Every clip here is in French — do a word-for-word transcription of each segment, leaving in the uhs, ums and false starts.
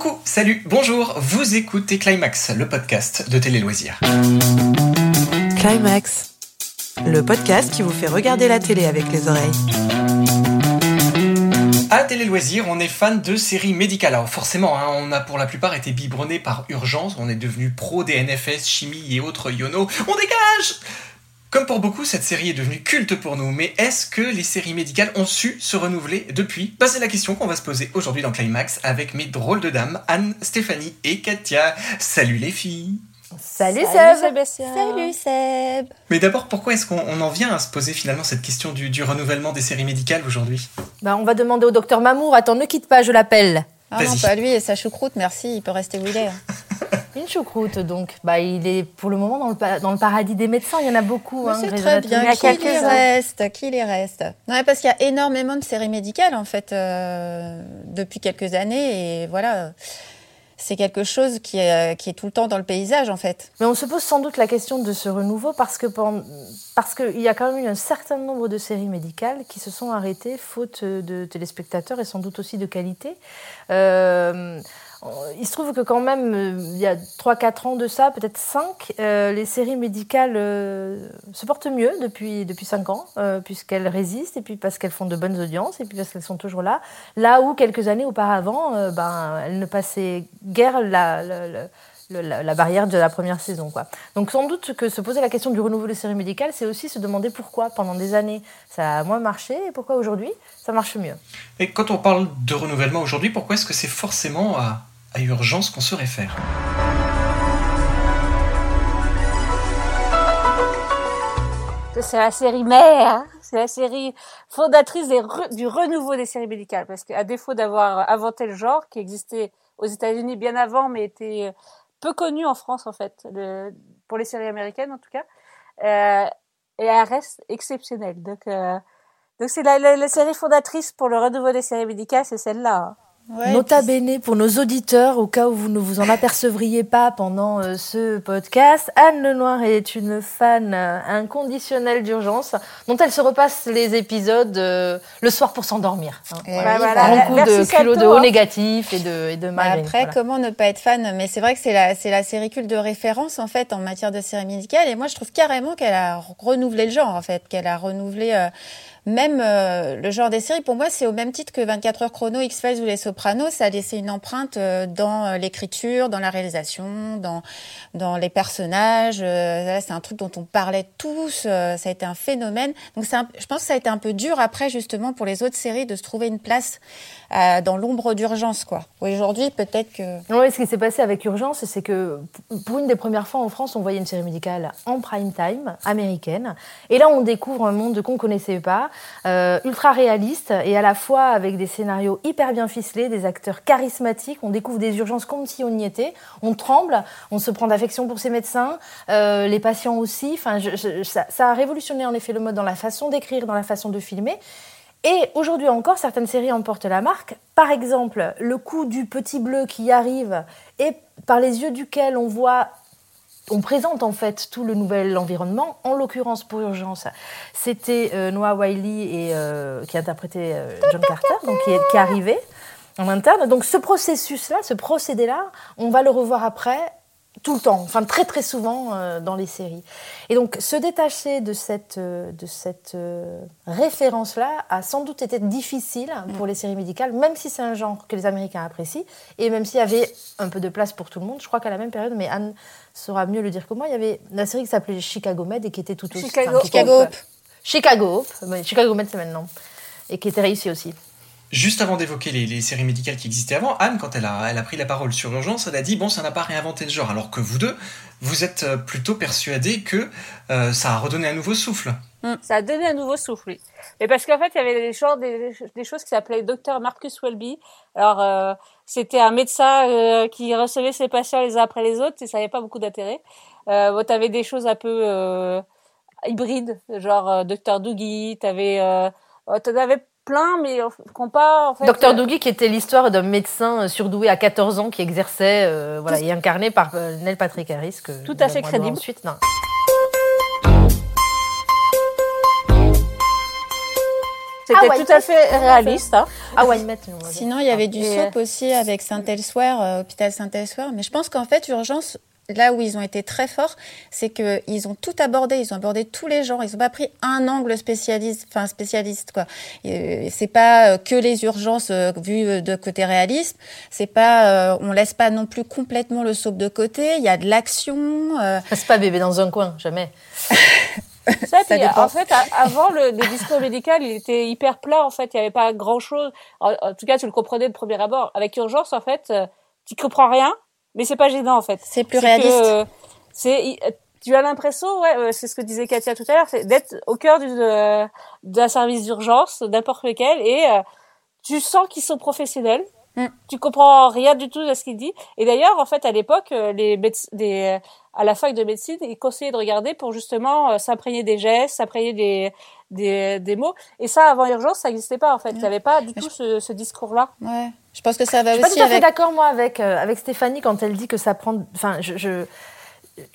Coucou, salut, bonjour, vous écoutez Climax, le podcast de Télé Loisirs. Climax, le podcast qui vous fait regarder la télé avec les oreilles. À Télé Loisirs, on est fan de séries médicales. Alors forcément, hein, on a pour la plupart été biberonnés par Urgences, on est devenu pro des N F S, chimie et autres yono. On dégage! Comme pour beaucoup, cette série est devenue culte pour nous, mais est-ce que les séries médicales ont su se renouveler depuis ? Bah, c'est la question qu'on va se poser aujourd'hui dans Climax avec mes drôles de dames, Anne, Stéphanie et Katia. Salut les filles ! Salut, Salut Seb Sébastien. Salut Seb. Mais d'abord, pourquoi est-ce qu'on on en vient à se poser finalement cette question du, du renouvellement des séries médicales aujourd'hui ? Bah, on va demander au docteur Mamour. Attends, ne quitte pas, je l'appelle. Ah Vas-y. Non, pas lui et sa choucroute, merci, il peut rester où il est. Une choucroute, donc. Bah, il est pour le moment dans le, dans le paradis des médecins, il y en a beaucoup. Hein, c'est très bien, il y a qu'il y reste, qu'il y reste. Non, parce qu'il y a énormément de séries médicales, en fait, euh, depuis quelques années, et voilà... C'est quelque chose qui est, qui est tout le temps dans le paysage, en fait. Mais on se pose sans doute la question de ce renouveau parce que pendant, parce qu'il y a quand même eu un certain nombre de séries médicales qui se sont arrêtées faute de téléspectateurs et sans doute aussi de qualité. Euh, il se trouve que quand même, il y a trois à quatre ans de ça, peut-être cinq, euh, les séries médicales euh, se portent mieux depuis, depuis cinq ans, euh, puisqu'elles résistent, et puis parce qu'elles font de bonnes audiences, et puis parce qu'elles sont toujours là. Là où, quelques années auparavant, euh, ben, elles ne passaient guère la, la, la, la, la barrière de la première saison, quoi. Donc sans doute que se poser la question du renouveau des séries médicales, c'est aussi se demander pourquoi, pendant des années, ça a moins marché, et pourquoi aujourd'hui, ça marche mieux. Et quand on parle de renouvellement aujourd'hui, pourquoi est-ce que c'est forcément... à à Urgence qu'on se réfère. C'est la série mère, hein, c'est la série fondatrice des re- du renouveau des séries médicales, parce qu'à défaut d'avoir inventé le genre, qui existait aux États-Unis bien avant, mais était peu connu en France, en fait, le, pour les séries américaines en tout cas, euh, et elle reste exceptionnelle. Donc, euh, donc c'est la, la, la série fondatrice pour le renouveau des séries médicales, c'est celle-là. Hein. Ouais, Nota puis... bene pour nos auditeurs, au cas où vous ne vous en apercevriez pas pendant euh, ce podcast, Anne Lenoir est une fan euh, inconditionnelle d'Urgence, dont elle se repasse les épisodes euh, le soir pour s'endormir. Hein. Et voilà, oui, voilà. Un coup Merci de culot de haut hein. négatif et de, et de mal. Après, voilà. Comment ne pas être fan ? Mais c'est vrai que c'est la, c'est la série culte de référence en fait en matière de série médicale. Et moi, je trouve carrément qu'elle a renouvelé le genre en fait, qu'elle a renouvelé. Euh, Même euh, le genre des séries, pour moi, c'est au même titre que vingt-quatre heures chrono, X-Files ou Les Sopranos. Ça a laissé une empreinte euh, dans l'écriture, dans la réalisation, dans dans les personnages. Euh, là, c'est un truc dont on parlait tous. Euh, ça a été un phénomène. Donc, c'est un, je pense que ça a été un peu dur après, justement, pour les autres séries de se trouver une place euh, dans l'ombre d'Urgence, quoi. Aujourd'hui, peut-être que... Oui, ce qui s'est passé avec Urgence, c'est que pour une des premières fois en France, on voyait une série médicale en prime time, américaine. Et là, on découvre un monde qu'on connaissait pas. Euh, ultra réaliste et à la fois avec des scénarios hyper bien ficelés, des acteurs charismatiques, on découvre des urgences comme si on y était, on tremble, on se prend d'affection pour ses médecins, euh, les patients aussi, enfin, je, je, ça, ça a révolutionné en effet le mode dans la façon d'écrire, dans la façon de filmer. Et aujourd'hui encore, certaines séries emportent la marque. Par exemple, le coup du petit bleu qui arrive et par les yeux duquel on voit... On présente en fait tout le nouvel environnement. En l'occurrence, pour Urgence, c'était euh, Noah Wiley et, euh, qui interprétait euh, John Carter, donc, qui, est, qui est arrivé en interne. Donc ce processus-là, ce procédé-là, on va le revoir après tout le temps, enfin très très souvent euh, dans les séries. Et donc se détacher de cette, euh, de cette euh, référence-là a sans doute été difficile pour les séries médicales, même si c'est un genre que les Américains apprécient, et même s'il y avait un peu de place pour tout le monde, je crois qu'à la même période, mais Anne... saura mieux le dire que moi, il y avait la série qui s'appelait Chicago Med et qui était tout aussi... Chicago Hope. Chicago Hope, Chicago, Chicago Med, c'est maintenant. Et qui était réussie aussi. Juste avant d'évoquer les, les séries médicales qui existaient avant, Anne, quand elle a, elle a pris la parole sur Urgence, elle a dit « Bon, ça n'a pas réinventé le genre », alors que vous deux, vous êtes plutôt persuadés que euh, ça a redonné un nouveau souffle. Mmh. Ça a donné un nouveau souffle, oui. Mais parce qu'en fait, il y avait des, genres, des, des choses qui s'appelaient Docteur Marcus Welby. Alors... Euh, C'était un médecin euh, qui recevait ses patients les uns après les autres et ça n'avait pas beaucoup d'intérêt. Euh, bon, t'avais des choses un peu euh, hybrides, genre euh, Docteur Doogie, t'avais, euh, t'en avais plein, mais qu'on pas... En fait, Docteur euh... Doogie qui était l'histoire d'un médecin surdoué à quatorze ans qui exerçait, euh, voilà, tout... et incarné par euh, Neil Patrick Harris. Que tout à fait crédible. Ensuite, non. C'était ah ouais, tout à fait réaliste. Hein. Ah ouais, maintenant. Sinon, il y avait du soap aussi avec Saint Elsewhere, euh, hôpital Saint Elsewhere. Mais je pense qu'en fait, Urgence, là où ils ont été très forts, c'est qu'ils ont tout abordé. Ils ont abordé tous les genres. Ils n'ont pas pris un angle spécialiste. Enfin, spécialiste, quoi. Et c'est pas que les urgences euh, vues de côté réaliste. C'est pas, euh, on laisse pas non plus complètement le soap de côté. Il y a de l'action. Euh... C'est pas bébé dans un coin, jamais. Ça, ça puis, en fait, avant, le, le discours médical, il était hyper plat, en fait. Il n'y avait pas grand-chose. En, en tout cas, tu le comprenais de premier abord. Avec Urgence, en fait, euh, tu ne comprends rien, mais ce n'est pas gênant, en fait. C'est plus c'est réaliste. Que, euh, c'est, tu as l'impression, ouais, c'est ce que disait Katia tout à l'heure, c'est d'être au cœur d'une, euh, d'un service d'urgence, n'importe lequel, et euh, tu sens qu'ils sont professionnels. Mm. Tu ne comprends rien du tout de ce qu'ils disent. Et d'ailleurs, en fait, à l'époque, les médecins... Les, à la fac de médecine, ils conseillaient de regarder pour justement euh, s'imprégner des gestes, s'imprégner des, des, des mots. Et ça, avant Urgence, ça n'existait pas, en fait. Il n'y avait pas du tout ce, ce discours-là. Ouais. Je pense que ça va aussi avec... Je suis pas tout à fait d'accord, moi, avec, euh, avec Stéphanie, quand elle dit que ça prend... Enfin, je... je...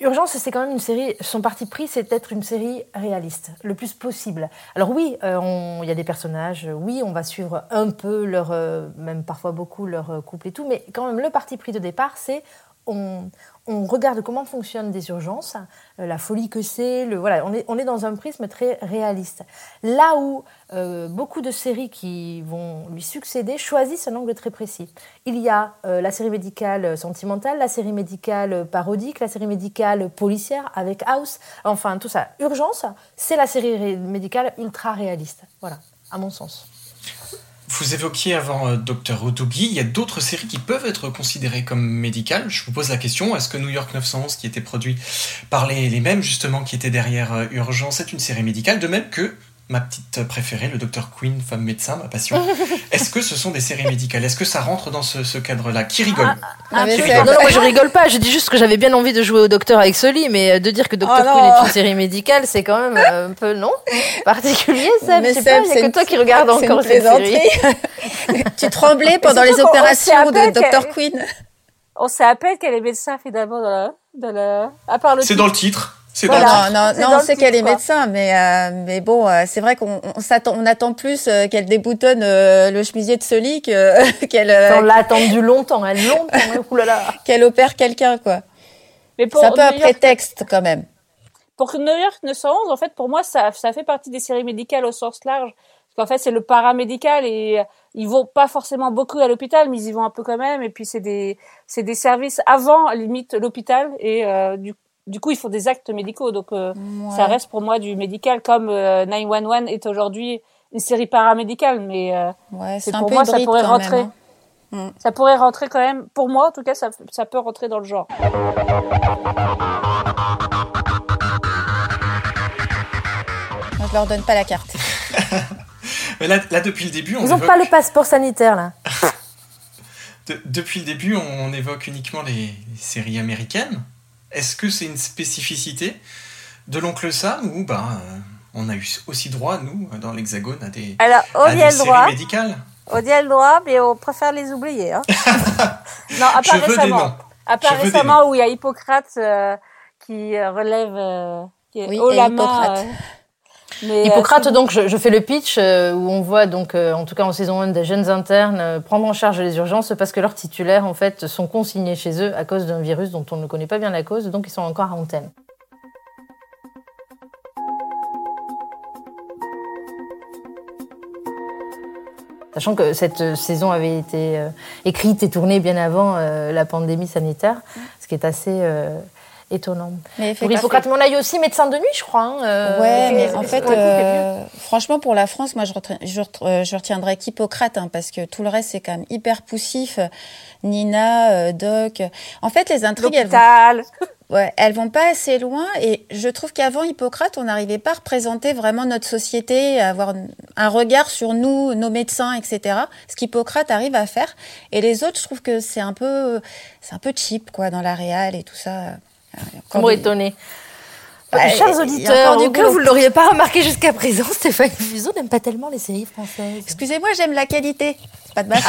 Urgence, c'est quand même une série... Son parti pris, c'est d'être une série réaliste, le plus possible. Alors oui, il euh, y a des personnages, oui, on va suivre un peu leur... Euh, même parfois beaucoup leur euh, couple et tout, mais quand même, le parti pris de départ, c'est... On, on regarde comment fonctionnent des urgences, euh, la folie que c'est, le, voilà, on est, on est dans un prisme très réaliste. Là où euh, beaucoup de séries qui vont lui succéder choisissent un angle très précis. Il y a euh, la série médicale sentimentale, la série médicale parodique, la série médicale policière avec House, enfin tout ça. Urgence, c'est la série ré- médicale ultra réaliste, voilà, à mon sens. Vous évoquiez avant Docteur Doogie, il y a d'autres séries qui peuvent être considérées comme médicales. Je vous pose la question, est-ce que New York neuf cent onze, qui était produit par les, les mêmes, justement, qui était derrière euh, Urgence, est une série médicale, de même que ma petite préférée, le Docteur Queen, femme médecin, ma passion. Est-ce que ce sont des séries médicales ? Est-ce que ça rentre dans ce, ce cadre-là ? Qui rigole ? ah, ah, Qui rigole ? Non, non, moi je rigole pas, je dis juste que j'avais bien envie de jouer au docteur avec Soli, mais de dire que Docteur oh, Queen est une série médicale, c'est quand même un peu, non ? Particulier, Seb, je sais Seb, pas, il n'y a que une... toi qui regarde encore cette série. Tu tremblais pendant les opérations de Docteur Queen. On sait à peine qu'elle est médecin, finalement, dans la... Dans la... à part le c'est titre. Dans le titre. C'est voilà. Non, non, c'est non on sait qu'elle quoi. Est médecin, mais, euh, mais bon, euh, c'est vrai qu'on on s'attend, on attend plus euh, qu'elle déboutonne euh, le chemisier de Soli que, euh, qu'elle. Euh, on l'a attendu longtemps, elle longtemps, oulala. Qu'elle opère quelqu'un, quoi. Mais pour c'est un peu un prétexte, quand même. Pour New York neuf cent onze, en fait, pour moi, ça, ça fait partie des séries médicales au sens large. Parce qu'en fait, c'est le paramédical et ils vont pas forcément beaucoup à l'hôpital, mais ils y vont un peu quand même. Et puis, c'est des, c'est des services avant, limite, l'hôpital et euh, du coup, Du coup, ils font des actes médicaux, donc euh, ouais. Ça reste pour moi du médical, comme euh, neuf un un est aujourd'hui une série paramédicale, mais euh, ouais, c'est pour moi, ça pourrait rentrer. Même, hein. Ça pourrait rentrer quand même, pour moi en tout cas, ça, ça peut rentrer dans le genre. Moi, je leur donne pas la carte. Mais là, là, depuis le début... On Ils n'ont évoque... pas le passeport sanitaire, là. De, depuis le début, on évoque uniquement les, les séries américaines. Est-ce que c'est une spécificité de l'oncle Sam ou ben, euh, on a eu aussi droit, nous, dans l'Hexagone, à des, Alors, à des séries droit, médicales ? On y a le droit, mais on préfère les oublier. Hein. Non, à part récemment, à part récemment où il y a Hippocrate euh, qui relève euh, qui est oui, Olama. Euh, mais, Hippocrate, euh, donc, je, je fais le pitch euh, où on voit, donc, euh, en tout cas en saison un, des jeunes internes euh, prendre en charge les urgences parce que leurs titulaires, en fait, sont consignés chez eux à cause d'un virus dont on ne connaît pas bien la cause, donc ils sont en quarantaine. Sachant que cette saison avait été euh, écrite et tournée bien avant euh, la pandémie sanitaire, mmh. ce qui est assez... Euh, étonnant. Mais pour Hippocrate, on a eu aussi médecin de nuit, je crois. Hein. Euh, ouais, mais en fait, euh, franchement, pour la France, moi, je, retra- je, retra- je retiendrai qu'Hippocrate, hein, parce que tout le reste, c'est quand même hyper poussif. Nina, euh, Doc. En fait, les intrigues, L'hôpital. elles vont... Ouais, elles vont pas assez loin et je trouve qu'avant Hippocrate, on n'arrivait pas à représenter vraiment notre société, à avoir un regard sur nous, nos médecins, et cetera. Ce qu'Hippocrate arrive à faire. Et les autres, je trouve que c'est un peu, c'est un peu cheap, quoi, dans la réal et tout ça. Mot étonné. Chers auditeurs du club, vous ne l'auriez pas remarqué jusqu'à présent, Stéphanie Fuseau n'aime pas tellement les séries françaises. Excusez-moi, j'aime la qualité. C'est pas de base.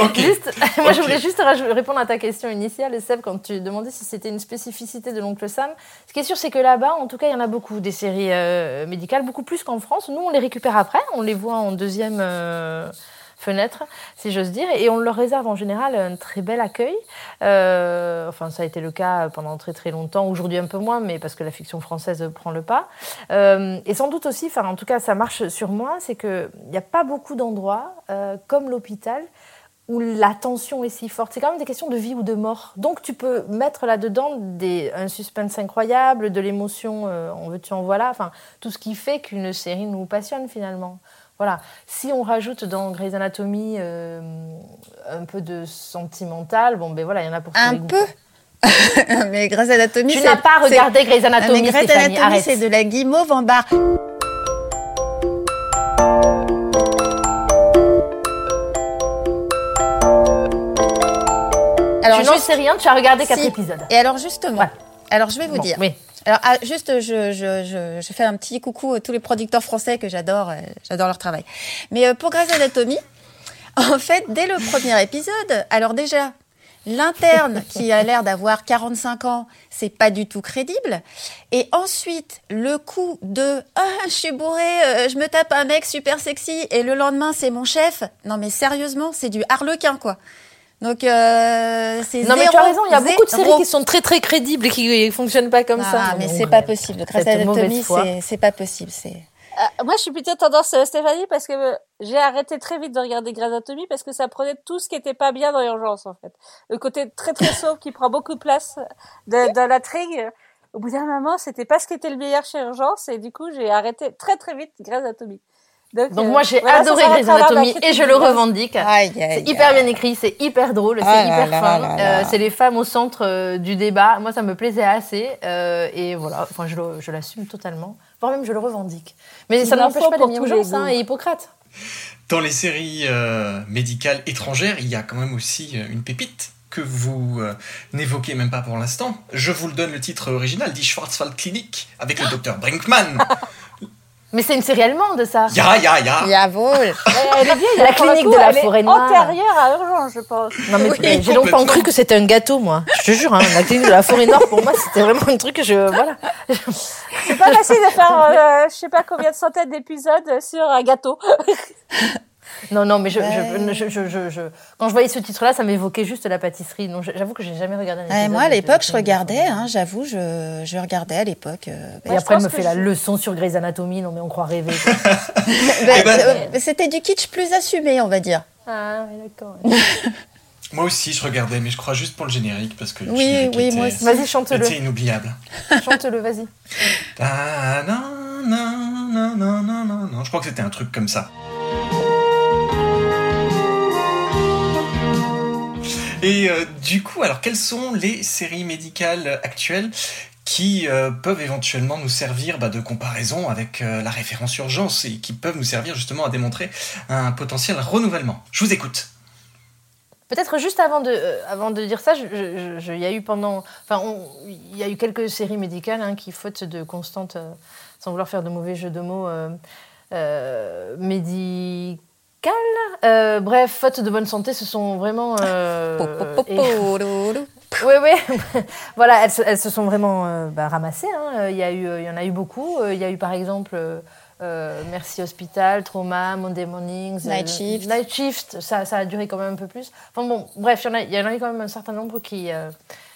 Okay. Juste, moi, okay. je voulais juste répondre à ta question initiale, Seb, quand tu demandais si c'était une spécificité de l'Oncle Sam. Ce qui est sûr, c'est que là-bas, en tout cas, il y en a beaucoup, des séries euh, médicales, beaucoup plus qu'en France. Nous, on les récupère après, on les voit en deuxième... Euh... fenêtre, si j'ose dire, et on leur réserve en général un très bel accueil. Euh, enfin, ça a été le cas pendant très très longtemps, aujourd'hui un peu moins, mais parce que la fiction française prend le pas. Euh, et sans doute aussi, enfin en tout cas ça marche sur moi, c'est qu'il n'y a pas beaucoup d'endroits, euh, comme l'hôpital, où la tension est si forte. C'est quand même des questions de vie ou de mort. Donc tu peux mettre là-dedans des, un suspense incroyable, de l'émotion, euh, en veux-tu en voilà, enfin tout ce qui fait qu'une série nous passionne finalement. Voilà. Si on rajoute dans Grey's Anatomy euh, un peu de sentimental, bon ben voilà, il y en a pour tous un les goûts. Un peu. Mais Grey's Anatomy, tu c'est, n'as pas regardé c'est... Grey's Anatomy, mais Grey's Stéphanie, Anatomy, arrête. C'est de la guimauve en barre. Alors, tu n'en juste... sais rien, tu as regardé quatre si. épisodes. Et alors justement, voilà. alors je vais vous bon, dire. Oui. Alors, ah, juste, je, je, je, je fais un petit coucou à tous les producteurs français que j'adore, euh, j'adore leur travail. Mais euh, pour Grey's Anatomy, en fait, dès le premier épisode, alors déjà, l'interne qui a l'air d'avoir quarante-cinq ans, c'est pas du tout crédible. Et ensuite, le coup de « Ah, je suis bourrée, euh, je me tape un mec super sexy et le lendemain, c'est mon chef ». Non mais sérieusement, c'est du harlequin, quoi. Donc, euh, c'est non, zéro. Non, mais tu as raison, il y a zéro. beaucoup de séries qui sont très, très crédibles et qui ne fonctionnent pas comme ah, ça. Ah, mais donc, c'est pas possible. Grey's Anatomy, c'est, c'est pas possible. C'est... Euh, moi, je suis plutôt tendance, Stéphanie, parce que euh, j'ai arrêté très vite de regarder Grey's Anatomy parce que ça prenait tout ce qui n'était pas bien dans l'urgence, en fait. Le côté très, très sauve qui prend beaucoup de place de, dans la trigue. Au bout d'un moment, c'était pas ce qui était le meilleur chez Urgence et du coup, j'ai arrêté très, très vite Grey's Anatomy. Donc, Donc euh, moi j'ai voilà, adoré Grey's Anatomy et je le revendique. Aïe, aïe, c'est hyper aïe. bien écrit, c'est hyper drôle, ah c'est hyper là, fin. Là, là, là. Euh, c'est les femmes au centre euh, du débat. Moi ça me plaisait assez euh, et voilà. Enfin je, le, je l'assume totalement, voire même je le revendique. Mais il ça n'empêche pas les urgences hein, et Hippocrate. Dans les séries euh, médicales étrangères, il y a quand même aussi une pépite que vous euh, n'évoquez même pas pour l'instant. Je vous le donne le titre original, Die Schwarzwald Clinique avec le docteur Brinkmann. Mais c'est une série allemande, ça. Ya, ya, ya. Jawohl. Elle est vieille. La clinique de la forêt noire. Elle est antérieure à Urgence, je pense. Non, mais oui, j'ai longtemps cru que c'était un gâteau, moi. Je te jure, hein, la clinique de la forêt noire, pour moi, c'était vraiment un truc que je. Voilà. C'est pas facile de faire, euh, je sais pas combien de centaines d'épisodes sur un gâteau. Non, non, mais je, ouais. je, je, je, je, quand je voyais ce titre-là, ça m'évoquait juste la pâtisserie. Donc, j'avoue que j'ai jamais regardé un épisode. Et moi, à l'époque, je regardais. Hein, j'avoue, je, je regardais à l'époque. Euh, et après, elle me fait je... la leçon sur Grey's Anatomy. Non, mais on croit rêver. ben, ben... C'était du kitsch plus assumé, on va dire. Ah, oui, d'accord. Ouais. Moi aussi, je regardais, mais je crois juste pour le générique, parce que le oui, générique oui, était, moi aussi. Vas-y, chante-le. C'était inoubliable. Chante-le, vas-y. Ah, non, non, non, non, non, non, non. Je crois que c'était un truc comme ça. Et euh, du coup, alors quelles sont les séries médicales actuelles qui euh, peuvent éventuellement nous servir bah, de comparaison avec euh, la référence urgence et qui peuvent nous servir justement à démontrer un potentiel renouvellement? Je vous écoute. Peut-être juste avant de, euh, avant de dire ça, il y a eu pendant, enfin, il y a eu quelques séries médicales hein, qui, faute de constante, euh, sans vouloir faire de mauvais jeux de mots, euh, euh, médicales, Euh, bref, faute de bonne santé, ce sont vraiment. Euh, et... Oui, oui. Voilà, elles, elles se sont vraiment euh, bah, ramassées. Hein. Il y a eu, il y en a eu beaucoup. Il y a eu par exemple euh, Merci Hospital, Trauma, Monday Mornings, Night euh, Shift. Night Shift, ça, ça a duré quand même un peu plus. Enfin bon, bref, il y en a, il y en a eu quand même un certain nombre qui. Euh,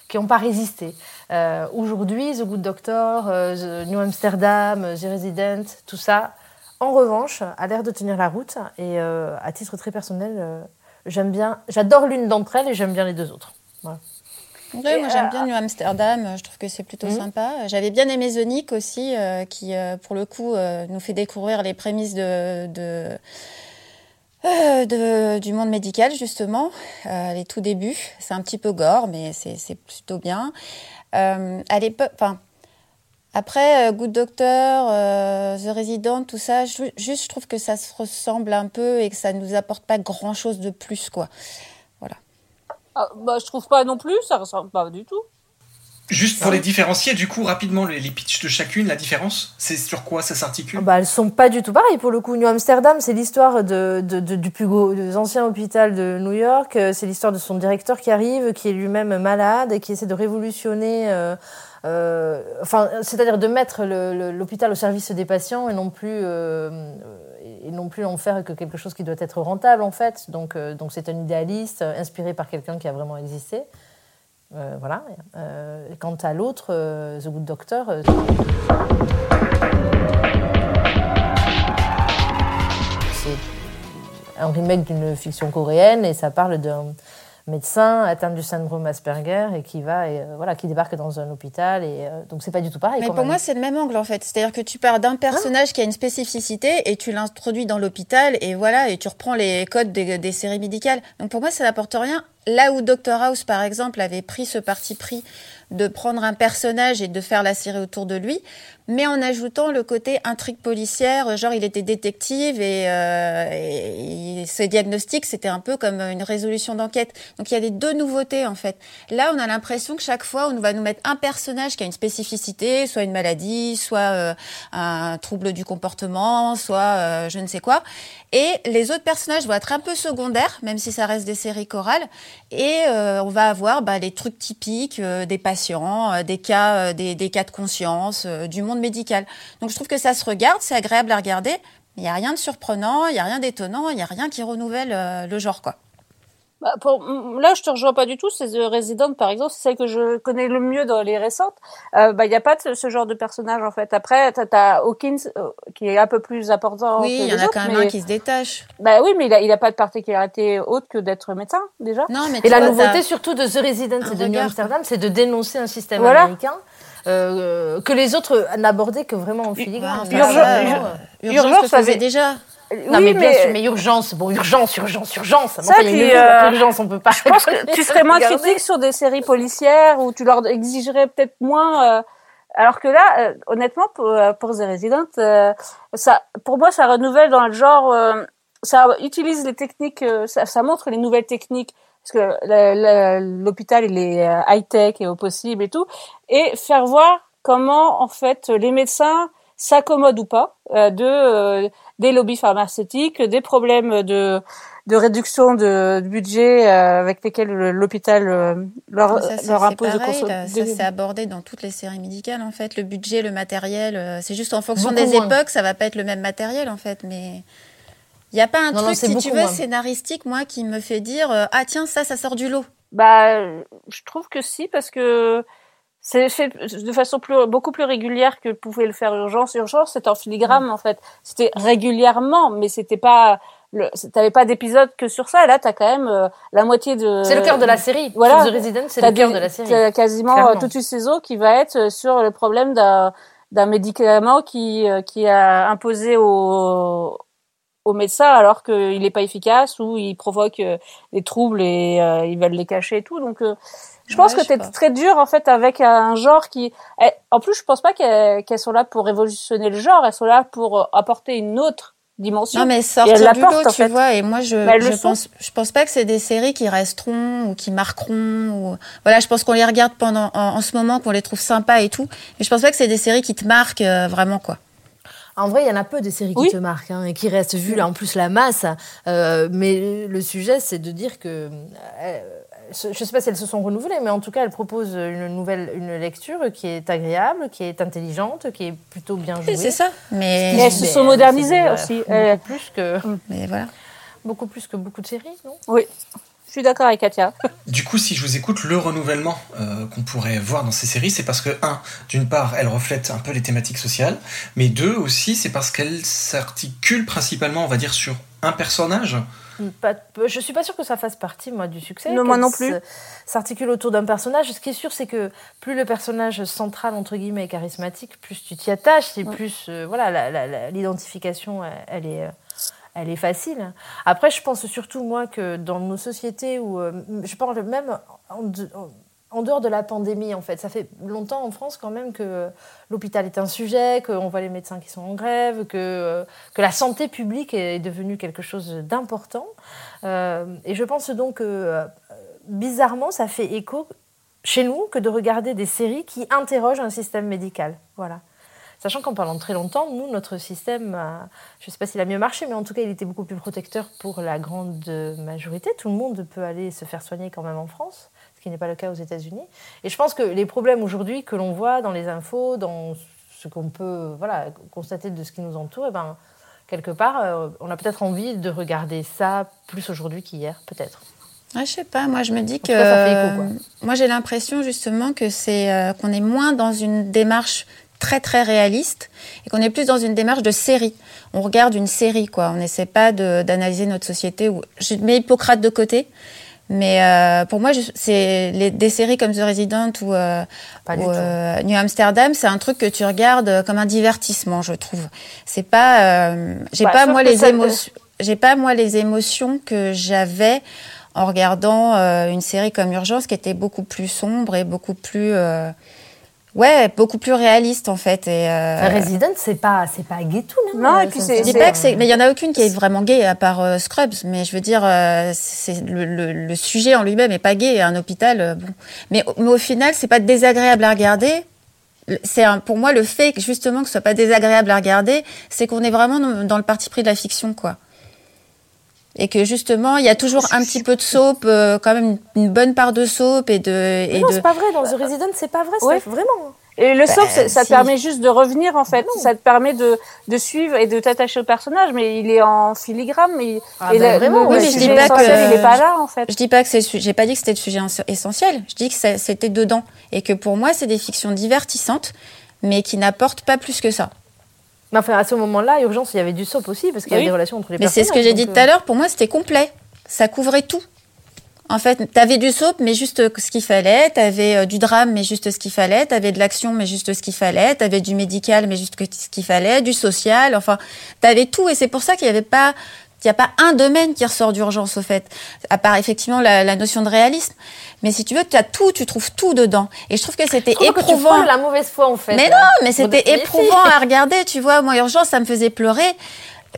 qui n'ont pas résisté. Euh, aujourd'hui, The Good Doctor, euh, The New Amsterdam, The Resident, tout ça. En revanche, a l'air de tenir la route et euh, à titre très personnel, euh, j'aime bien, j'adore l'une d'entre elles et j'aime bien les deux autres. Voilà. Oui, et moi euh, j'aime bien New Amsterdam, je trouve que c'est plutôt mm-hmm. sympa. J'avais bien aimé Zonic aussi, euh, qui euh, pour le coup euh, nous fait découvrir les prémices de, de, euh, de, du monde médical justement, euh, les tout débuts. C'est un petit peu gore, mais c'est, c'est plutôt bien. Euh, à l'époque, enfin. Après, Good Doctor, euh, The Resident, tout ça, je, juste je trouve que ça se ressemble un peu et que ça ne nous apporte pas grand-chose de plus, quoi. Voilà. Ah, bah, je trouve pas non plus, ça ressemble pas du tout. Juste pour les différencier, du coup, rapidement, les, les pitchs de chacune, la différence, c'est sur quoi ça s'articule? Bah, elles sont pas du tout pareilles, pour le coup. New Amsterdam, c'est l'histoire de, de, de, du plus gros, de l'ancien hôpital de New York, c'est l'histoire de son directeur qui arrive, qui est lui-même malade, et qui essaie de révolutionner, euh, euh, enfin, c'est-à-dire de mettre le, le, l'hôpital au service des patients, et non plus, euh, et non plus en faire que quelque chose qui doit être rentable, en fait. Donc, euh, donc c'est un idéaliste, inspiré par quelqu'un qui a vraiment existé. Euh, voilà. Euh, quant à l'autre, euh, The Good Doctor... Euh... C'est un remake d'une fiction coréenne et ça parle d'un médecin atteint du syndrome Asperger et qui, va et, euh, voilà, qui débarque dans un hôpital. Et, euh, donc, c'est pas du tout pareil. Mais pour même. moi, c'est le même angle, en fait. C'est-à-dire que tu pars d'un personnage hein qui a une spécificité et tu l'introduis dans l'hôpital et, voilà, et tu reprends les codes des, des séries médicales. Donc, pour moi, ça n'apporte rien. Là où Doctor House, par exemple, avait pris ce parti pris de prendre un personnage et de faire la série autour de lui, mais en ajoutant le côté intrigue policière, genre il était détective et, euh, et, et ce diagnostic, c'était un peu comme une résolution d'enquête. Donc il y a les deux nouveautés, en fait. Là, on a l'impression que chaque fois, on va nous mettre un personnage qui a une spécificité, soit une maladie, soit euh, un trouble du comportement, soit euh, je ne sais quoi. Et les autres personnages vont être un peu secondaires, même si ça reste des séries chorales. Et euh, on va avoir bah, les trucs typiques euh, des patients, euh, des cas, euh, des, des cas de conscience, euh, du monde médical. Donc je trouve que ça se regarde, c'est agréable à regarder. Il n'y a rien de surprenant, il n'y a rien d'étonnant, il n'y a rien qui renouvelle euh, le genre, quoi. Bah pour, là, je te rejoins pas du tout. C'est The Resident, par exemple, c'est celle que je connais le mieux dans les récentes. Euh, bah, il y a pas de, ce genre de personnage en fait. Après, t'as, t'as Hawkins euh, qui est un peu plus important. Oui, il y en a autres, quand même mais... un qui se détache. Bah oui, mais il a, il a pas de particularité autre que d'être médecin déjà. Non, mais et la vois, nouveauté t'as... surtout de The Resident et de New Amsterdam, c'est de dénoncer un système voilà. américain. Euh, que les autres n'abordaient que vraiment en filigrane. Urgence, euh, urgence, urgence, ça faisait déjà. Non oui, mais, mais bien sûr, mais urgence, bon urgence, urgence, urgence. Ça, enfin, puis, euh... urgence, on peut pas. Je pense que tu serais moins critique sur des séries policières où tu leur exigerais peut-être moins. Euh... Alors que là, euh, honnêtement, pour, pour The Resident, euh, ça, pour moi, ça renouvelle dans le genre. Euh, ça utilise les techniques, euh, ça, ça montre les nouvelles techniques. Parce que le, le, l'hôpital, il est high-tech et au possible et tout, et faire voir comment, en fait, les médecins s'accommodent ou pas euh, de euh, des lobbies pharmaceutiques, des problèmes de, de réduction de, de budget euh, avec lesquels l'hôpital euh, leur, ça, leur impose pareil, de consommer. Ça, c'est abordé dans toutes les séries médicales, en fait. Le budget, le matériel, euh, c'est juste en fonction beaucoup des moins. Époques, ça va pas être le même matériel, en fait, mais... Il n'y a pas un non, truc, non, si tu veux, moins. scénaristique, moi, qui me fait dire euh, « Ah tiens, ça, ça sort du lot ». Bah, je trouve que si, parce que c'est fait de façon plus, beaucoup plus régulière que pouvait le faire Urgence. Urgence, c'était en filigrane, mmh. en fait. C'était régulièrement, mais c'était pas... Le, t'avais pas d'épisode que sur ça. Là, t'as quand même euh, la moitié de... C'est le cœur de la série. Voilà. The Resident, c'est le cœur de la série. T'as quasiment Clairement. toute une saison qui va être sur le problème d'un, d'un médicament qui, qui a imposé au... au médecin alors qu'il n'est pas efficace ou il provoque euh, des troubles et euh, ils veulent les cacher et tout. Donc, euh, je pense ouais, que t'es très dur en fait avec un genre qui... En plus, je pense pas qu'elles, qu'elles sont là pour révolutionner le genre. Elles sont là pour apporter une autre dimension. Non, mais sortir du lot, tu fait. vois. Et moi, je bah, je pense sont. je pense pas que c'est des séries qui resteront ou qui marqueront. Ou... Voilà, je pense qu'on les regarde pendant en, en ce moment, qu'on les trouve sympas et tout. Mais je pense pas que c'est des séries qui te marquent euh, vraiment, quoi. En vrai, il y en a peu des séries oui. qui te marquent hein, et qui restent vues, là, en plus, la masse. Euh, mais le sujet, c'est de dire que... Euh, je ne sais pas si elles se sont renouvelées, mais en tout cas, elles proposent une nouvelle une lecture qui est agréable, qui est intelligente, qui est plutôt bien jouée. Et c'est ça. Mais, mais elles se sont modernisées euh, aussi. Euh, beaucoup, plus que, mais voilà. beaucoup plus que beaucoup de séries, non ? Oui. Je suis d'accord avec Katia. Du coup, si je vous écoute, le renouvellement euh, qu'on pourrait voir dans ces séries, c'est parce que, un, d'une part, elles reflètent un peu les thématiques sociales, mais deux, aussi, c'est parce qu'elles s'articulent principalement, on va dire, sur un personnage. Pas, je suis pas sûre que ça fasse partie, moi, du succès. Non, moi non plus. S'articule autour d'un personnage. Ce qui est sûr, c'est que plus le personnage central, entre guillemets, est charismatique, plus tu t'y attaches, et ouais. plus, euh, voilà, la, la, la, l'identification, elle, elle est... Euh... Elle est facile. Après, je pense surtout, moi, que dans nos sociétés où... Euh, je parle même en, de, en dehors de la pandémie, en fait. Ça fait longtemps, en France, quand même, que l'hôpital est un sujet, qu'on voit les médecins qui sont en grève, que, euh, que la santé publique est devenue quelque chose d'important. Euh, et je pense donc que, euh, bizarrement, ça fait écho chez nous que de regarder des séries qui interrogent un système médical. Voilà. Sachant qu'en parlant très longtemps, nous, notre système, je ne sais pas s'il a mieux marché, mais en tout cas, il était beaucoup plus protecteur pour la grande majorité. Tout le monde peut aller se faire soigner quand même en France, ce qui n'est pas le cas aux États-Unis. Et je pense que les problèmes aujourd'hui que l'on voit dans les infos, dans ce qu'on peut voilà, constater de ce qui nous entoure, eh ben, quelque part, on a peut-être envie de regarder ça plus aujourd'hui qu'hier, peut-être. Ah, je sais pas, moi je me dis que. En tout cas, ça fait écho, quoi. Moi j'ai l'impression justement que c'est, euh, qu'on est moins dans une démarche très très réaliste et qu'on est plus dans une démarche de série. On regarde une série, quoi. On n'essaie pas de, d'analyser notre société. Où... Je mets Hippocrate de côté, mais euh, pour moi, je, c'est les, des séries comme The Resident ou, euh, ou euh, New Amsterdam, c'est un truc que tu regardes comme un divertissement, je trouve. C'est pas. Euh, j'ai, bah, pas moi, les émotions, j'ai pas moi les émotions que j'avais en regardant euh, une série comme Urgences qui était beaucoup plus sombre et beaucoup plus euh, ouais beaucoup plus réaliste en fait. Et euh, Resident c'est pas c'est pas gay tout non. Non, non et puis c'est, c'est, c'est... c'est mais il y en a aucune qui est vraiment gay à part euh, Scrubs, mais je veux dire euh, c'est le, le, le sujet en lui-même est pas gay, un hôpital euh, bon mais, mais au final c'est pas désagréable à regarder. C'est un, pour moi le fait que, justement que ce soit pas désagréable à regarder, c'est qu'on est vraiment dans le parti pris de la fiction quoi. Et que justement, il y a toujours un petit peu de soap, euh, quand même une bonne part de soap et de. Et non, de... c'est pas vrai. Dans The Resident, c'est pas vrai. C'est ouais. Vraiment. Et le bah, soap, ça, ça si. permet juste de revenir en fait. Non. Ça te permet de de suivre et de t'attacher au personnage, mais il est en filigrane. Mais ah et ben la, vraiment, le, oui, le mais sujet je dis pas essentiel, que, il est pas là en fait. Je dis pas que c'est, j'ai pas dit que c'était le sujet essentiel. Je dis que ça, c'était dedans et que pour moi, c'est des fictions divertissantes, mais qui n'apportent pas plus que ça. Mais enfin, à ce moment-là, Urgence, il y avait du soap aussi, parce qu'il oui. y a des relations entre les mais personnages. Mais c'est ce que j'ai dit tout à l'heure, pour moi, c'était complet. Ça couvrait tout. En fait, t'avais du soap, mais juste ce qu'il fallait. T'avais du drame, mais juste ce qu'il fallait. T'avais de l'action, mais juste ce qu'il fallait. T'avais du médical, mais juste ce qu'il fallait. Du social, enfin, t'avais tout. Et c'est pour ça qu'il n'y avait pas... Il n'y a pas un domaine qui ressort d'Urgence, au fait, à part effectivement la, la notion de réalisme. Mais si tu veux, tu as tout, tu trouves tout dedans. Et je trouve que c'était je éprouvant. Que tu prends de la mauvaise foi, en fait. Mais non, mais c'était éprouvant à regarder. Tu vois, moi, Urgence, ça me faisait pleurer.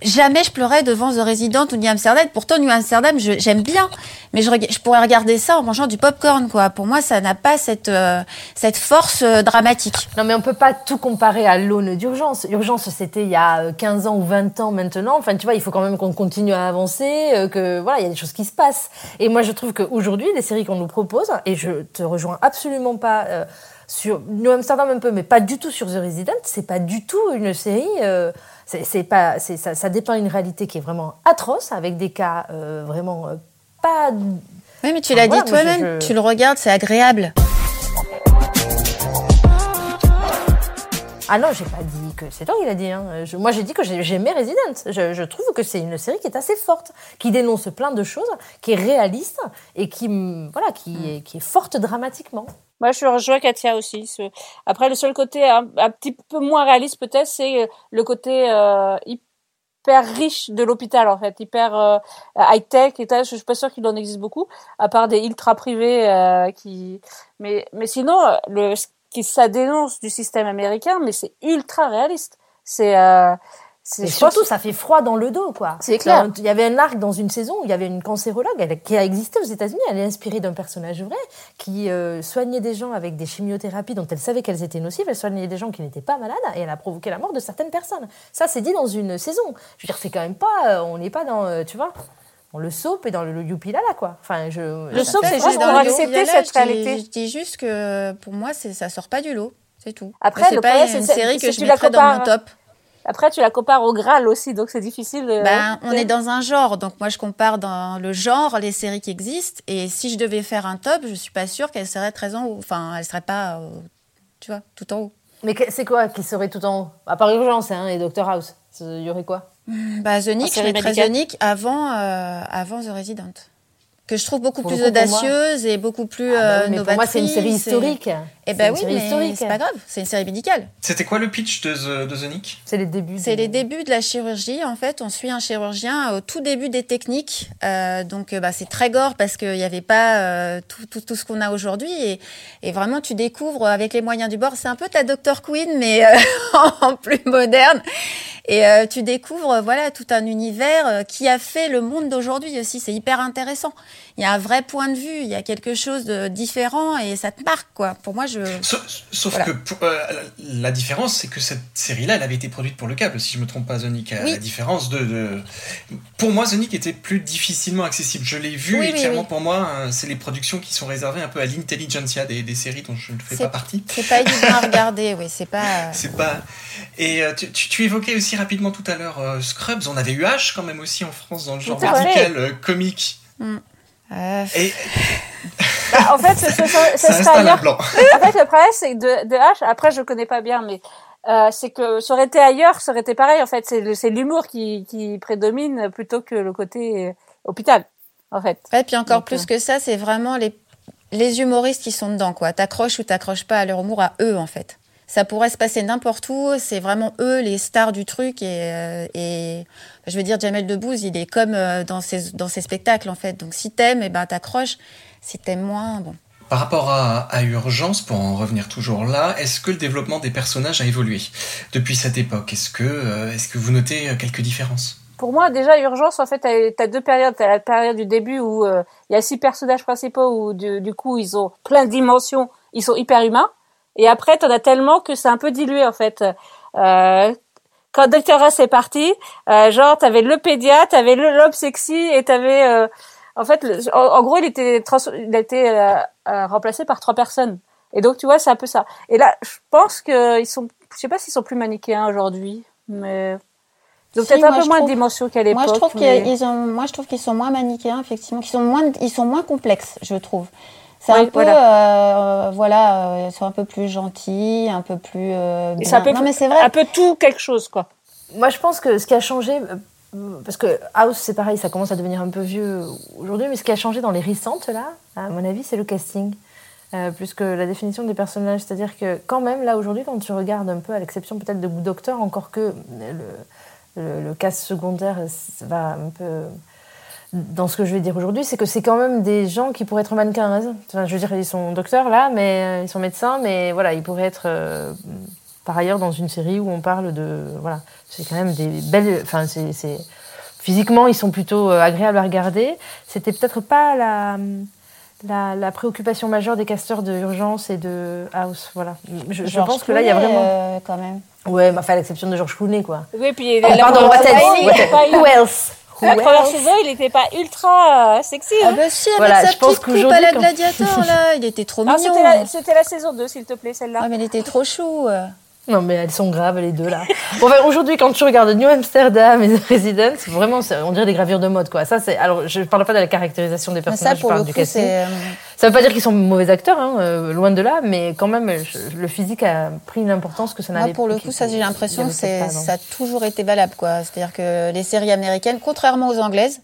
Jamais je pleurais devant The Resident ou New Amsterdam. Pourtant, New Amsterdam, je, j'aime bien. Mais je, je pourrais regarder ça en mangeant du popcorn, quoi. Pour moi, ça n'a pas cette, euh, cette force euh, dramatique. Non, mais on ne peut pas tout comparer à l'aune d'Urgence. Urgence, c'était il y a quinze ans ou vingt ans maintenant. Enfin, tu vois, il faut quand même qu'on continue à avancer, euh, que, voilà, il y a des choses qui se passent. Et moi, je trouve qu'aujourd'hui, les séries qu'on nous propose, et je ne te rejoins absolument pas... Euh, sur New Amsterdam un peu, mais pas du tout sur The Resident, c'est pas du tout une série... Euh, c'est, c'est pas, c'est, ça, ça dépeint une réalité qui est vraiment atroce, avec des cas euh, vraiment euh, pas... Oui, mais tu l'as enfin, dit voilà, toi-même, je, je... tu le regardes, c'est agréable. Ah non, j'ai pas dit que... C'est toi qui l'as dit. Hein. Je, moi, j'ai dit que j'ai, j'aimais Resident. Je, je trouve que c'est une série qui est assez forte, qui dénonce plein de choses, qui est réaliste et qui, voilà, qui, mm. est, qui est forte dramatiquement. Moi, je rejoins Katia aussi. Après, le seul côté un, un petit peu moins réaliste, peut-être, c'est le côté euh, hyper riche de l'hôpital, en fait, hyper euh, high-tech. Et je suis pas sûre qu'il en existe beaucoup, à part des ultra privés euh, qui. Mais, mais sinon, le, qui, ça dénonce du système américain, mais c'est ultra réaliste. C'est. Euh, C'est surtout, ça fait froid dans le dos, quoi. C'est clair. Il y avait un arc dans une saison où il y avait une cancérologue elle, qui a existé aux États-Unis. Elle est inspirée d'un personnage vrai qui euh, soignait des gens avec des chimiothérapies dont elle savait qu'elles étaient nocives. Elle soignait des gens qui n'étaient pas malades et elle a provoqué la mort de certaines personnes. Ça, c'est dit dans une saison. Je veux dire, c'est quand même pas... On n'est pas dans... Euh, tu vois, dans le soap et dans le, le youpi lala, quoi. Enfin, je... Le soap, c'est juste pour accepter cette réalité. Je dis juste que, pour moi, c'est, ça sort pas du lot. C'est tout. Après, c'est pas une série que je mettrais dans mon top. Après, tu la compares au Graal aussi, donc c'est difficile. De... Ben, on est dans un genre, donc moi je compare dans le genre les séries qui existent. Et si je devais faire un top, je suis pas sûre qu'elle serait très en haut. Enfin, elle serait pas, euh, tu vois, tout en haut. Mais c'est quoi qui serait tout en haut ? À part Urgence hein, et Doctor House, il y aurait quoi ? Bah, Zonic, je mettrais Zonic avant, euh, avant The Resident. Que je trouve beaucoup pour plus audacieuse et beaucoup plus ah, mais novatrice. Pour moi, c'est une série historique. Et eh ben oui, mais c'est pas grave, c'est une série médicale. C'était quoi le pitch de, The, de Zonic ? C'est les débuts. C'est de... les débuts de la chirurgie. En fait, on suit un chirurgien au tout début des techniques. Euh, donc, bah, c'est très gore parce qu'il n'y avait pas euh, tout, tout, tout ce qu'on a aujourd'hui. Et, et vraiment, tu découvres avec les moyens du bord. C'est un peu ta docteur Queen, mais euh, en plus moderne. Et euh, tu découvres voilà tout un univers qui a fait le monde d'aujourd'hui aussi. C'est hyper intéressant. il y a un vrai point de vue, il y a quelque chose de différent et ça te marque, quoi. Pour moi, je... Sauf, sauf voilà. que pour, euh, la différence, c'est que cette série-là, elle avait été produite pour le câble, si je ne me trompe pas, Zonic. Oui. La différence de, de... Pour moi, Zonic était plus difficilement accessible. Je l'ai vu oui, et oui, clairement, oui. pour moi, hein, c'est les productions qui sont réservées un peu à l'intelligentsia des, des séries dont je ne fais c'est, pas partie. C'est pas évident à regarder, oui, c'est pas... C'est pas... Et euh, tu, tu, tu évoquais aussi rapidement tout à l'heure euh, Scrubs. On avait eu H quand même aussi en France, dans le genre radical euh, comique. Mm. Euh... Et... Bah, en fait, ce, ce, ce, ce serait ailleurs. Blanc. En fait, le problème, c'est de, de H. Après, je connais pas bien, mais euh, c'est que ça aurait été ailleurs, ça aurait été pareil. En fait, c'est, c'est l'humour qui, qui prédomine plutôt que le côté hôpital, en fait. Ouais, et puis encore Donc, plus euh... que ça, c'est vraiment les les humoristes qui sont dedans, quoi. T'accroches ou t'accroches pas à leur humour, à eux, en fait. Ça pourrait se passer n'importe où. C'est vraiment eux, les stars du truc. Et, euh, et je veux dire, Jamel Debbouze, il est comme euh, dans, ses, dans ses spectacles, en fait. Donc, si t'aimes, eh ben, t'accroches. Si t'aimes moins, bon. Par rapport à, à Urgence, pour en revenir toujours là, est-ce que le développement des personnages a évolué depuis cette époque ? Est-ce que, euh, est-ce que vous notez quelques différences ? Pour moi, déjà, Urgence, en fait, t'as, t'as deux périodes. T'as la période du début où il euh, y a six personnages principaux où, du, du coup, ils ont plein de dimensions. Ils sont hyper humains. Et après, t'en as tellement que c'est un peu dilué, en fait. Euh, quand Docteur House est parti, euh, genre, t'avais le pédiatre, t'avais le lobe sexy, et t'avais... Euh, en fait, le, en, en gros, il était, trans, il était euh, euh, remplacé par trois personnes. Et donc, tu vois, c'est un peu ça. Et là, je pense qu'ils sont... Je sais pas s'ils sont plus manichéens aujourd'hui, mais... Donc, si, peut-être un peu moins trouve, de dimension qu'à l'époque. Moi, je trouve mais... qu'ils ont, moi, je trouve qu'ils sont moins manichéens, effectivement. Qu'ils sont moins, ils sont moins complexes, je trouve. C'est oui, un peu, voilà, euh, voilà euh, ils sont un peu plus gentils, un peu plus. Euh, bien. Un peu, non mais c'est vrai. Un peu tout quelque chose, quoi. Moi, je pense que ce qui a changé, parce que House, c'est pareil, ça commence à devenir un peu vieux aujourd'hui, mais ce qui a changé dans les récentes là, à mon avis, c'est le casting, euh, plus que la définition des personnages. C'est-à-dire que quand même là aujourd'hui, quand tu regardes un peu, à l'exception peut-être de Good Doctor, encore que le le, le cast secondaire va un peu. Dans ce que je vais dire aujourd'hui, c'est que c'est quand même des gens qui pourraient être mannequins. Enfin, je veux dire, ils sont docteurs là, mais ils sont médecins, mais voilà, ils pourraient être euh, par ailleurs dans une série où on parle de voilà, c'est quand même des belles. Enfin, c'est, c'est physiquement, ils sont plutôt euh, agréables à regarder. C'était peut-être pas la la, la préoccupation majeure des casteurs de Urgence et de House. Voilà, je, je pense que là, il y a vraiment euh, quand même. Ouais, mais enfin, à l'exception de George Clooney, quoi. Oui, puis oh, la pardon, Who else? La première saison, il n'était pas ultra euh, sexy. Ah, hein. Bah si, avec voilà, sa petite coupe à la Gladiator, comme... là, il était trop mignon. Ah, c'était, la, c'était la saison deux, s'il te plaît, celle-là. Ouais, mais il était trop chou. Euh. Non, mais elles sont graves, les deux, là. Bon, ben, aujourd'hui, quand tu regardes New Amsterdam et The Resident, vraiment, on dirait des gravures de mode, quoi. Ça, c'est... Alors, je ne parle pas de la caractérisation des personnages, ça, je parle du casting. C'est... Ça ne veut pas dire qu'ils sont mauvais acteurs, hein, euh, loin de là, mais quand même, je... le physique a pris une importance que ça n'avait pas. Moi, pour le coup, ça, j'ai l'impression que c'est... Pas, ça a toujours été valable, quoi. C'est-à-dire que les séries américaines, contrairement aux anglaises,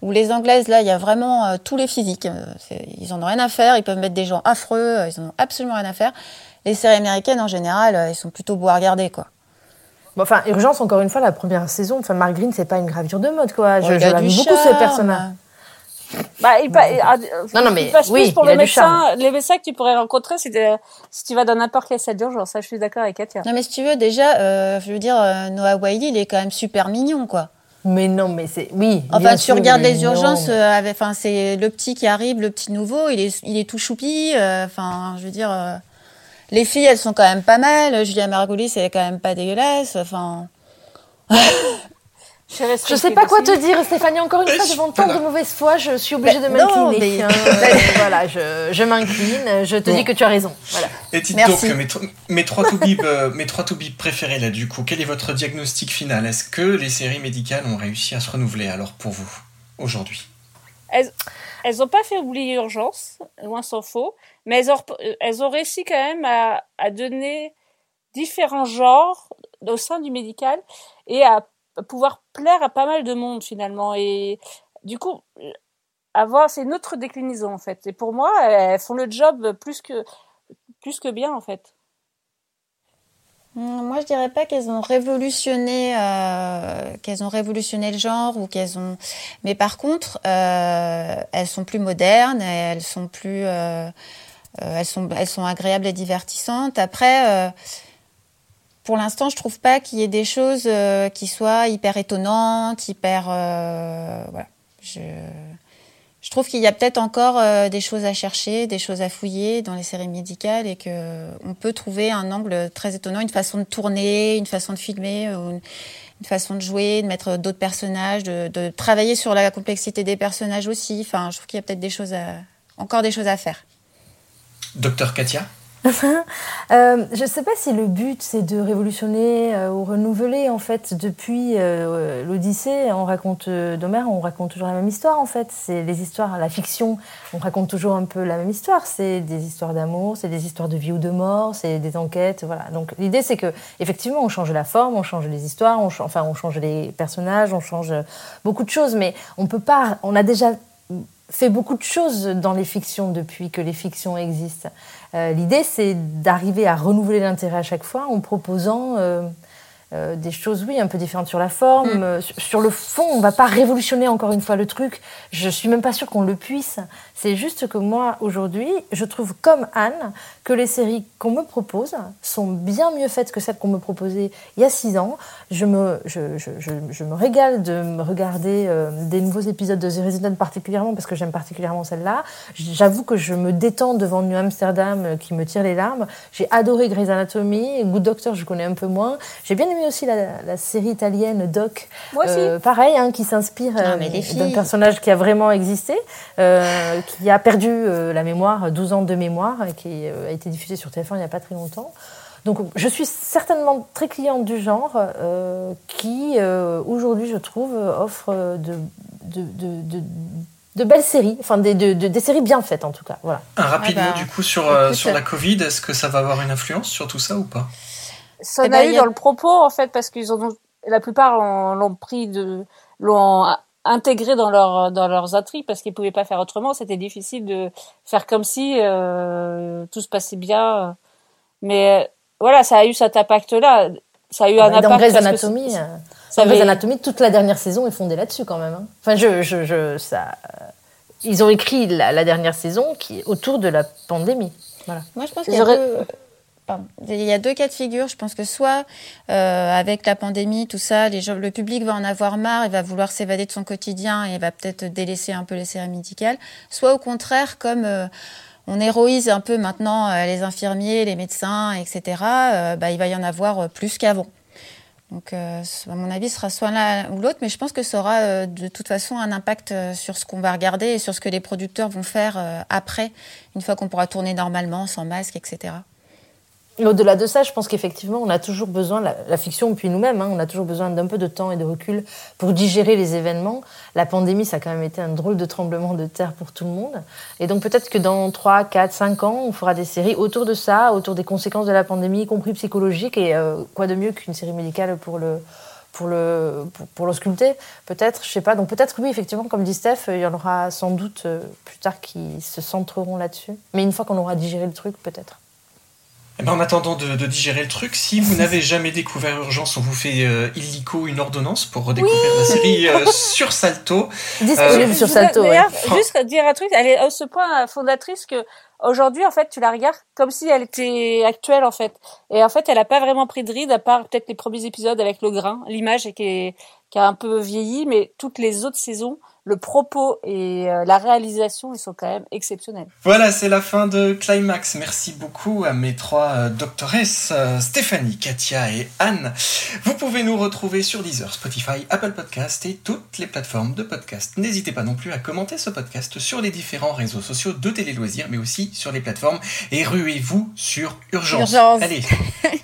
où les anglaises, là, il y a vraiment euh, tous les physiques. C'est... Ils n'en ont rien à faire, ils peuvent mettre des gens affreux, ils n'en ont absolument rien à faire. Les séries américaines, en général, elles sont plutôt beaux à regarder, quoi. Bon, enfin, Urgence, encore une fois, la première saison, enfin, Mark Green, c'est pas une gravure de mode, quoi. Je, je l'aime beaucoup, ce personnage. Bah, il passe non, non, mais oui, plus pour il les a médecins, les médecins que tu pourrais rencontrer, c'est des, si tu vas dans n'importe quelle salle d'urgence. Ça, je suis d'accord avec Katia. Non, mais si tu veux, déjà, euh, je veux dire, Noah Wiley, il est quand même super mignon, quoi. Mais non, mais c'est... Oui, enfin, tu regardes les urgences, euh, avec, enfin, c'est le petit qui arrive, le petit nouveau, il est, il est tout choupi, euh, enfin, je veux dire... Euh... Les filles, elles sont quand même pas mal. Julia Margulis, elle est quand même pas dégueulasse. Enfin. Je sais pas quoi te dire, Stéphanie. Encore une fois, devant tant de mauvaise foi, je suis obligée bah, de m'incliner. Non, mais... euh, voilà, je, je m'incline. Je te bon. dis que tu as raison. Voilà. Et dites Merci. donc, mes, tro- mes trois toubibs euh, préférés, là, du coup, quel est votre diagnostic final ? Est-ce que les séries médicales ont réussi à se renouveler, alors, pour vous, aujourd'hui ? Elles... Elles n'ont pas fait oublier Urgence, loin s'en faut, mais elles ont, elles ont réussi quand même à, à donner différents genres au sein du médical et à pouvoir plaire à pas mal de monde finalement. Et du coup, avoir, c'est notre déclinaison en fait. Et pour moi, elles font le job plus que, plus que bien en fait. Moi, je dirais pas qu'elles ont révolutionné, euh, qu'elles ont révolutionné le genre ou qu'elles ont. Mais par contre, euh, elles sont plus modernes, elles sont plus, euh, elles sont, elles sont agréables et divertissantes. Après, euh, pour l'instant, je trouve pas qu'il y ait des choses euh, qui soient hyper étonnantes, hyper, euh, voilà. Je, je trouve qu'il y a peut-être encore euh, des choses à chercher, des choses à fouiller dans les séries médicales, et qu'on peut trouver un angle très étonnant, une façon de tourner, une façon de filmer, une, une façon de jouer, de mettre d'autres personnages, de, de travailler sur la complexité des personnages aussi. Enfin, je trouve qu'il y a peut-être des choses à, encore des choses à faire. Docteur Katia. euh, je ne sais pas si le but c'est de révolutionner euh, ou renouveler. En fait, depuis euh, l'Odyssée, on raconte euh, d'Homère, on raconte toujours la même histoire. En fait, c'est les histoires, la fiction, on raconte toujours un peu la même histoire. C'est des histoires d'amour, c'est des histoires de vie ou de mort, c'est des enquêtes, voilà. Donc l'idée c'est que effectivement, on change la forme, on change les histoires, on ch- enfin on change les personnages, on change beaucoup de choses, mais on peut pas. On a déjà fait beaucoup de choses dans les fictions depuis que les fictions existent. Euh, l'idée, c'est d'arriver à renouveler l'intérêt à chaque fois en proposant euh, euh, des choses, oui, un peu différentes sur la forme. Mmh. Sur, sur le fond, on ne va pas révolutionner encore une fois le truc. Je ne suis même pas sûre qu'on le puisse. C'est juste que moi, aujourd'hui, je trouve, comme Anne, que les séries qu'on me propose sont bien mieux faites que celles qu'on me proposait il y a six ans. Je me, je, je, je, je me régale de me regarder euh, des nouveaux épisodes de The Resident particulièrement, parce que j'aime particulièrement celle-là. J'avoue que je me détends devant New Amsterdam euh, qui me tire les larmes. J'ai adoré Grey's Anatomy. Good Doctor, je connais un peu moins. J'ai bien aimé aussi la, la série italienne Doc. Moi aussi. Euh, pareil, hein, qui s'inspire euh, non, d'un personnage qui a vraiment existé, euh, qui a perdu euh, la mémoire, douze ans de mémoire, qui euh, été diffusée sur téléphone il n'y a pas très longtemps. Donc je suis certainement très cliente du genre euh, qui, euh, aujourd'hui, je trouve, offre de, de, de, de, de belles séries, enfin des, de, de, des séries bien faites en tout cas. Voilà. Un rapide ah bah, mot du coup sur, euh, sur la Covid, est-ce que ça va avoir une influence sur tout ça ou pas ? Ça en eh a ben, eu a... dans le propos en fait, parce qu'ils ont, la plupart l'ont, l'ont pris, de, l'ont intégré dans, leur, dans leurs intrigues parce qu'ils ne pouvaient pas faire autrement. C'était difficile de faire comme si euh, tout se passait bien. Mais euh, voilà, ça a eu cet impact-là. Ça a eu ah, un impact. Dans Grey's Anatomy, c'est, c'est, dans Grey's Anatomy, toute la dernière saison est fondée là-dessus quand même. Hein. Enfin, je, je, je, ça, euh, ils ont écrit la, la dernière saison qui, autour de la pandémie. Voilà. Moi, je pense qu'il y a deux... Pardon. Il y a deux cas de figure. Je pense que soit euh, avec la pandémie, tout ça, les gens, le public va en avoir marre, il va vouloir s'évader de son quotidien et va peut-être délaisser un peu les séries médicales. Soit au contraire, comme euh, on héroïse un peu maintenant euh, les infirmiers, les médecins, et cetera, euh, bah, il va y en avoir euh, plus qu'avant. Donc, euh, à mon avis, ce sera soit l'un ou l'autre, mais je pense que ça aura euh, de toute façon un impact euh, sur ce qu'on va regarder et sur ce que les producteurs vont faire euh, après, une fois qu'on pourra tourner normalement, sans masque, et cetera. Au-delà de ça, je pense qu'effectivement, on a toujours besoin, la, la fiction, puis nous-mêmes, hein, on a toujours besoin d'un peu de temps et de recul pour digérer les événements. La pandémie, ça a quand même été un drôle de tremblement de terre pour tout le monde. Et donc peut-être que dans trois, quatre, cinq ans, on fera des séries autour de ça, autour des conséquences de la pandémie, y compris psychologiques, et euh, quoi de mieux qu'une série médicale pour le... pour le pour, pour l'ausculter, peut-être, je sais pas. Donc peut-être, oui, effectivement, comme dit Steph, il y en aura sans doute euh, plus tard qui se centreront là-dessus. Mais une fois qu'on aura digéré le truc, peut-être. Eh ben en attendant de, de digérer le truc, si vous n'avez jamais découvert Urgence, on vous fait euh, illico une ordonnance pour redécouvrir oui la série euh, sur Salto. Disponible euh, sur Salto, ouais. Juste dire un truc, elle est à ce point fondatrice que aujourd'hui, en fait, tu la regardes comme si elle était actuelle, en fait. Et en fait, elle n'a pas vraiment pris de ride, à part peut-être les premiers épisodes avec le grain, l'image qui, est, qui a un peu vieilli, mais toutes les autres saisons, le propos et la réalisation, ils sont quand même exceptionnels. Voilà, c'est la fin de Climax. Merci beaucoup à mes trois doctoresses, Stéphanie, Katia et Anne. Vous pouvez nous retrouver sur Deezer, Spotify, Apple Podcasts et toutes les plateformes de podcast. N'hésitez pas non plus à commenter ce podcast sur les différents réseaux sociaux de Télé Loisirs, mais aussi sur les plateformes. Et ruez-vous sur Urgence. Urgence. Allez,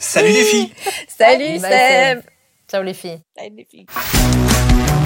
salut les filles. Salut Seb. Ciao les filles. Salut les filles.